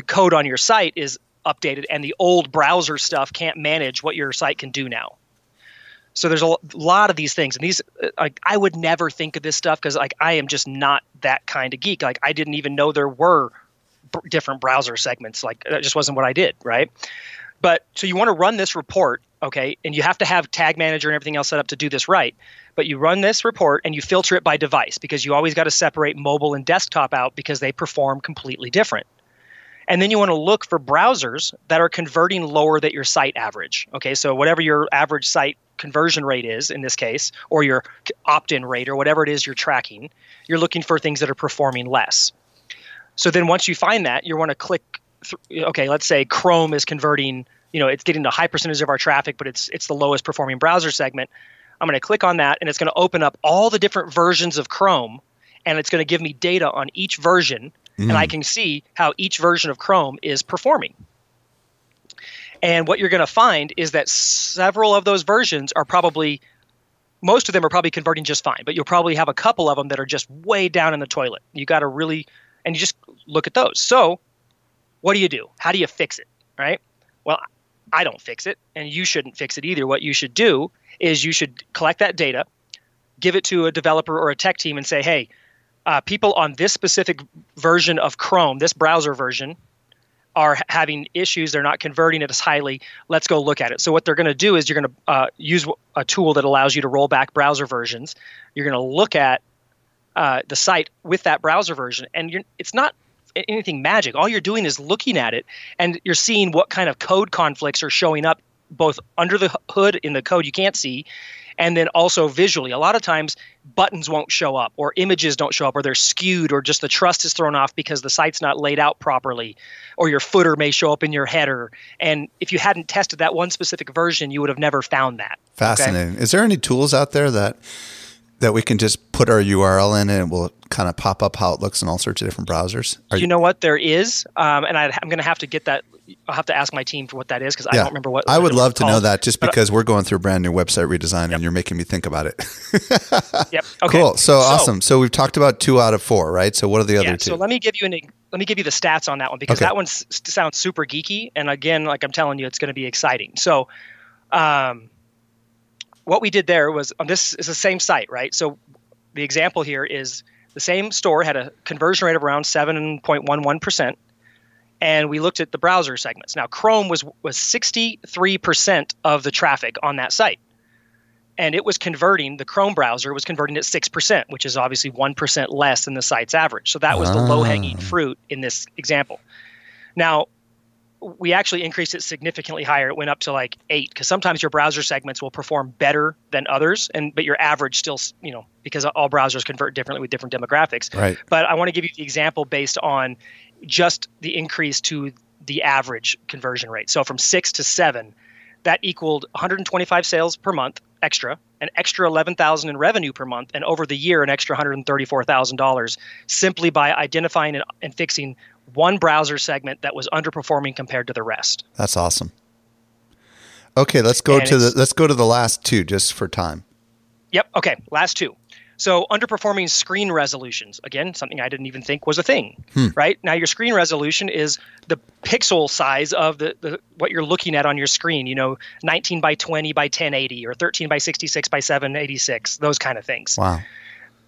code on your site is updated and the old browser stuff can't manage what your site can do now. So there's a lot of these things, and these like I would never think of this stuff because like I am just not that kind of geek. Like I didn't even know there were different browser segments. Like that just wasn't what I did, right? But so you want to run this report, okay? And you have to have Tag Manager and everything else set up to do this right. But you run this report and you filter it by device because you always got to separate mobile and desktop out because they perform completely different. And then you want to look for browsers that are converting lower than your site average. Okay, so whatever your average site conversion rate is in this case, or your opt-in rate, or whatever it is you're tracking, you're looking for things that are performing less. So then once you find that, you want to click, okay, let's say Chrome is converting, you know, it's getting a high percentage of our traffic, but it's the lowest performing browser segment. I'm going to click on that, and it's going to open up all the different versions of Chrome, and it's going to give me data on each version. And I can see how each version of Chrome is performing. And what you're going to find is that several of those versions are probably, most of them are probably converting just fine, but you'll probably have a couple of them that are just way down in the toilet. You got to really, and you just look at those. So what do you do? How do you fix it, right? Well, I don't fix it, and you shouldn't fix it either. What you should do is you should collect that data, give it to a developer or a tech team and say, hey, people on this specific version of Chrome, this browser version, are having issues. They're not converting it as highly. Let's go look at it. So what they're going to do is you're going to use a tool that allows you to roll back browser versions. You're going to look at the site with that browser version. And it's not anything magic. All you're doing is looking at it, and you're seeing what kind of code conflicts are showing up both under the hood in the code you can't see, and then also visually. A lot of times buttons won't show up or images don't show up or they're skewed or just the trust is thrown off because the site's not laid out properly, or your footer may show up in your header. And if you hadn't tested that one specific version, you would have never found that. Fascinating. Okay? Is there any tools out there that we can just put our URL in and it will kind of pop up how it looks in all sorts of different browsers? You know what? There is. And I'm going to have to get that. I'll have to ask my team for what that is because I don't remember what. I would love to know that just because we're going through a brand new website redesign and you're making me think about it. Yep. Okay. Cool. So awesome. So we've talked about 2 out of 4, right? So what are the other two? So let me give you the stats on that one because that one sounds super geeky. And again, like I'm telling you, it's going to be exciting. So, what we did there was this is the same site, right? So the example here is the same store had a conversion rate of around 7.11%. And we looked at the browser segments. Now, Chrome was 63% of the traffic on that site. And it was converting, the Chrome browser was converting at 6%, which is obviously 1% less than the site's average. So that was the low-hanging fruit in this example. Now, we actually increased it significantly higher. It went up to like 8%, because sometimes your browser segments will perform better than others, but your average still, because all browsers convert differently with different demographics. Right. But I want to give you the example based on just the increase to the average conversion rate. So from 6 to 7, that equaled 125 sales per month extra, an extra $11,000 in revenue per month, and over the year, an extra $134,000 simply by identifying and fixing one browser segment that was underperforming compared to the rest. That's awesome. Okay, let's go to the last two just for time. Yep. Okay, last two. So underperforming screen resolutions, again, something I didn't even think was a thing, right? Now your screen resolution is the pixel size of the what you're looking at on your screen, 19 by 20 by 1080 or 13 by 66 by 786, those kind of things. Wow.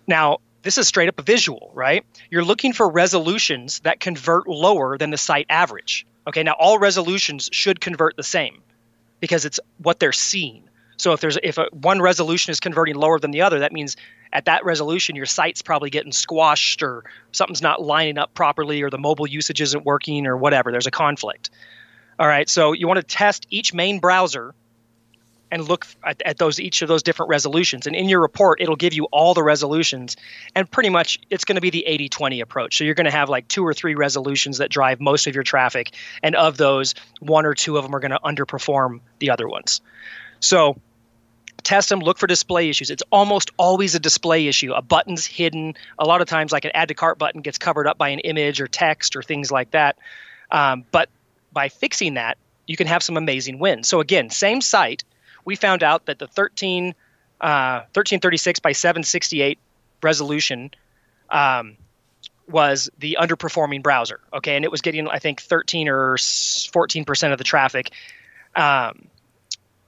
Now, this is straight up a visual, right? You're looking for resolutions that convert lower than the site average. Okay, now all resolutions should convert the same because it's what they're seeing. So if one resolution is converting lower than the other, that means at that resolution, your site's probably getting squashed or something's not lining up properly or the mobile usage isn't working or whatever. There's a conflict. All right. So you want to test each main browser and look at each of those different resolutions. And in your report, it'll give you all the resolutions. And pretty much it's going to be the 80-20 approach. So you're going to have like 2 or 3 resolutions that drive most of your traffic. And of those, 1 or 2 of them are going to underperform the other ones. So test them, look for display issues. It's almost always a display issue. A button's hidden. A lot of times, like an add to cart button gets covered up by an image or text or things like that. But by fixing that, you can have some amazing wins. So again, same site. We found out that the 1336 by 768 resolution was the underperforming browser. Okay, and it was getting, I think, 13 or 14% of the traffic.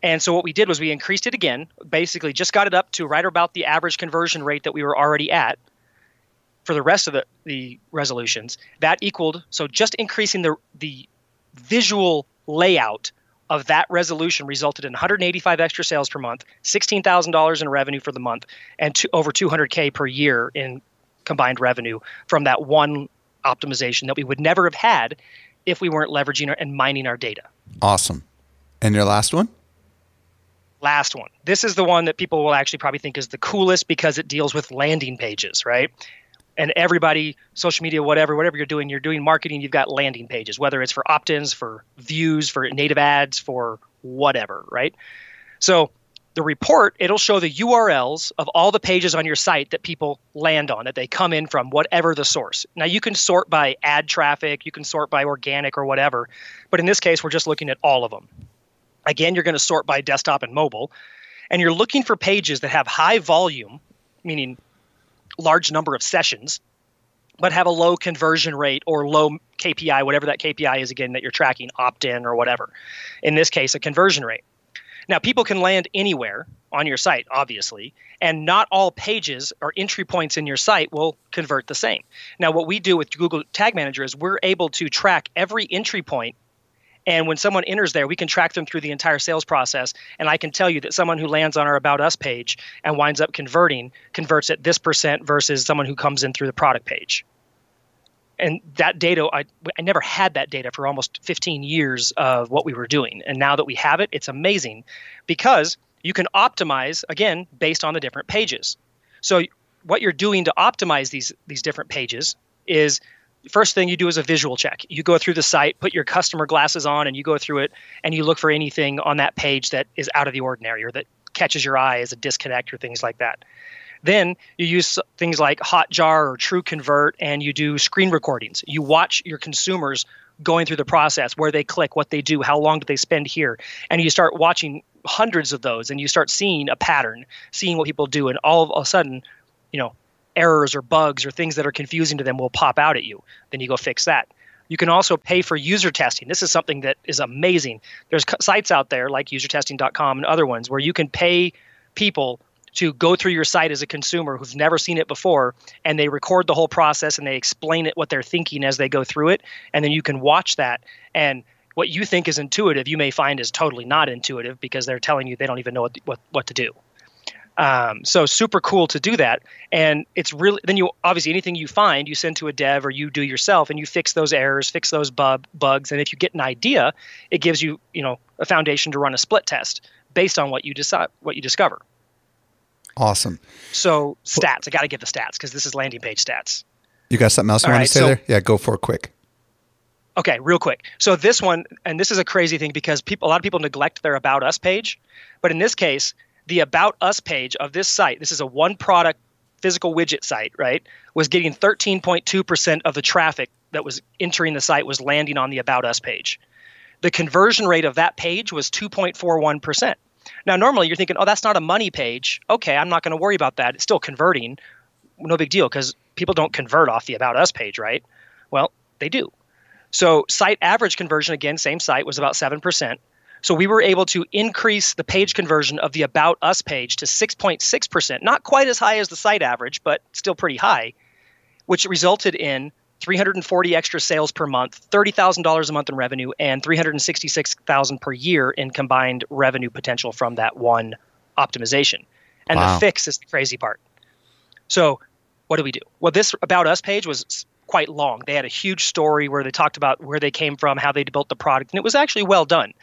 And so what we did was we increased it again, basically just got it up to right about the average conversion rate that we were already at for the rest of the resolutions. That equaled, so just increasing the visual layout of that resolution resulted in 185 extra sales per month, $16,000 in revenue for the month, and over $200K per year in combined revenue from that one optimization that we would never have had if we weren't leveraging and mining our data. Awesome. And your last one? Last one. This is the one that people will actually probably think is the coolest because it deals with landing pages, right? And everybody, social media, whatever you're doing marketing, you've got landing pages, whether it's for opt-ins, for views, for native ads, for whatever, right? So the report, it'll show the URLs of all the pages on your site that people land on, that they come in from, whatever the source. Now, you can sort by ad traffic, you can sort by organic or whatever, but in this case, we're just looking at all of them. Again, you're going to sort by desktop and mobile, and you're looking for pages that have high volume, meaning large number of sessions, but have a low conversion rate or low KPI, whatever that KPI is, again, that you're tracking, opt-in or whatever. In this case, a conversion rate. Now, people can land anywhere on your site, obviously, and not all pages or entry points in your site will convert the same. Now, what we do with Google Tag Manager is we're able to track every entry point. And when someone enters there, we can track them through the entire sales process. And I can tell you that someone who lands on our About Us page and winds up converts at this percent versus someone who comes in through the product page. And that data, I never had that data for almost 15 years of what we were doing. And now that we have it, it's amazing because you can optimize, again, based on the different pages. So what you're doing to optimize these different pages is, first thing you do is a visual check. You go through the site, put your customer glasses on, and you go through it, and you look for anything on that page that is out of the ordinary or that catches your eye as a disconnect or things like that. Then you use things like Hotjar or True Convert, and you do screen recordings. You watch your consumers going through the process, where they click, what they do, how long do they spend here. And you start watching hundreds of those, and you start seeing a pattern, seeing what people do. And all of a sudden, you know, errors or bugs or things that are confusing to them will pop out at you. Then you go fix that. You can also pay for user testing. This is something that is amazing. There's sites out there like usertesting.com and other ones where you can pay people to go through your site as a consumer who's never seen it before, and they record the whole process and they explain it, what they're thinking as they go through it, and then you can watch that. And what you think is intuitive, you may find is totally not intuitive because they're telling you they don't even know what to do. So super cool to do that. And it's really, then you obviously anything you find, you send to a dev or you do yourself, and you fix those errors, fix those bugs. And if you get an idea, it gives you, a foundation to run a split test based on what you decide, what you discover. Awesome. So stats, I got to give the stats because this is landing page stats. You got something else you want to say there? Yeah, go for it quick. Okay, real quick. So this one, and this is a crazy thing because a lot of people neglect their About Us page, but in this case, the About Us page of this site, this is a one-product physical widget site, right, was getting 13.2% of the traffic that was entering the site was landing on the About Us page. The conversion rate of that page was 2.41%. Now, normally you're thinking, oh, that's not a money page. Okay, I'm not going to worry about that. It's still converting. No big deal because people don't convert off the About Us page, right? Well, they do. So site average conversion, again, same site, was about 7%. So we were able to increase the page conversion of the About Us page to 6.6%, not quite as high as the site average, but still pretty high, which resulted in 340 extra sales per month, $30,000 a month in revenue, and $366,000 per year in combined revenue potential from that one optimization. And wow. The fix is the crazy part. So what do we do? Well, this About Us page was quite long. They had a huge story where they talked about where they came from, how they built the product, and it was actually well done.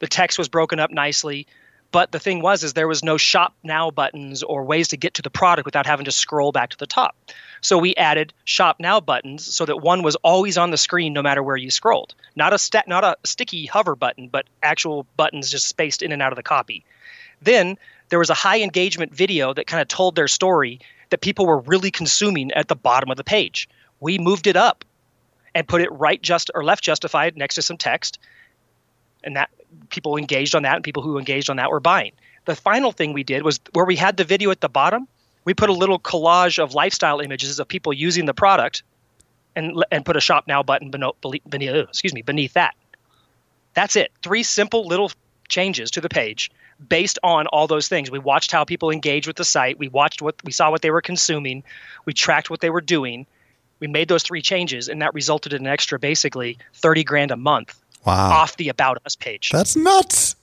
The text was broken up nicely, but the thing was there was no shop now buttons or ways to get to the product without having to scroll back to the top. So we added shop now buttons so that one was always on the screen no matter where you scrolled. Not a sticky hover button, but actual buttons just spaced in and out of the copy. Then there was a high engagement video that kind of told their story that people were really consuming at the bottom of the page. We moved it up and put it right just or left justified next to some text, and that people engaged on that, and people who engaged on that were buying. The final thing we did was where we had the video at the bottom, we put a little collage of lifestyle images of people using the product and put a shop now button beneath that. That's it. 3 simple little changes to the page based on all those things. We watched how people engaged with the site. We watched we saw what they were consuming. We tracked what they were doing. We made those 3 changes, and that resulted in an extra basically $30,000 a month. Wow. Off the About Us page. That's nuts.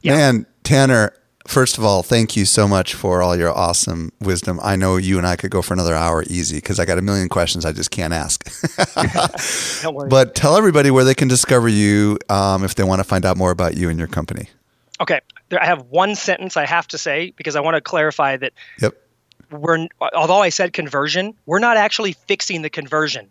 Yeah. Man, Tanner, first of all, thank you so much for all your awesome wisdom. I know you and I could go for another hour easy because I got a million questions I just can't ask. Don't worry. But tell everybody where they can discover you if they want to find out more about you and your company. Okay. I have one sentence I have to say because I want to clarify that although I said conversion, we're not actually fixing the conversion.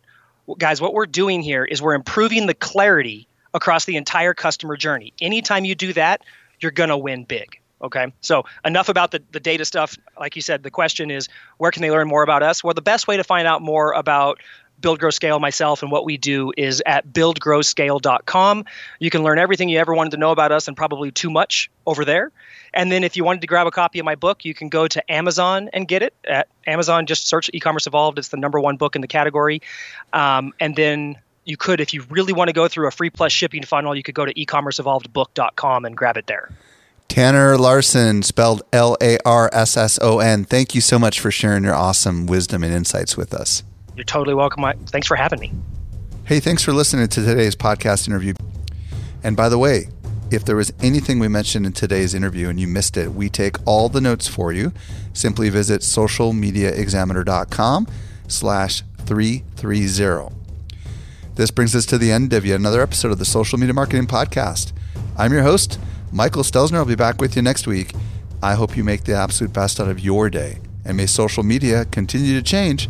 Guys, what we're doing here is we're improving the clarity across the entire customer journey. Anytime you do that, you're going to win big. Okay. So enough about the data stuff. Like you said, the question is, where can they learn more about us? Well, the best way to find out more about Build, Grow, Scale, myself, and what we do is at buildgrowscale.com. You can learn everything you ever wanted to know about us and probably too much over there. And then if you wanted to grab a copy of my book, you can go to Amazon and get it. At Amazon, just search E-commerce Evolved. It's the #1 book in the category. And then you could, if you really want to go through a free plus shipping funnel, you could go to ecommerceevolvedbook.com and grab it there. Tanner Larsson, spelled Larsson. Thank you so much for sharing your awesome wisdom and insights with us. You're totally welcome. Thanks for having me. Hey, thanks for listening to today's podcast interview. And by the way, if there was anything we mentioned in today's interview and you missed it, we take all the notes for you. Simply visit socialmediaexaminer.com/330. This brings us to the end of yet another episode of the Social Media Marketing Podcast. I'm your host, Michael Stelzner. I'll be back with you next week. I hope you make the absolute best out of your day, and may social media continue to change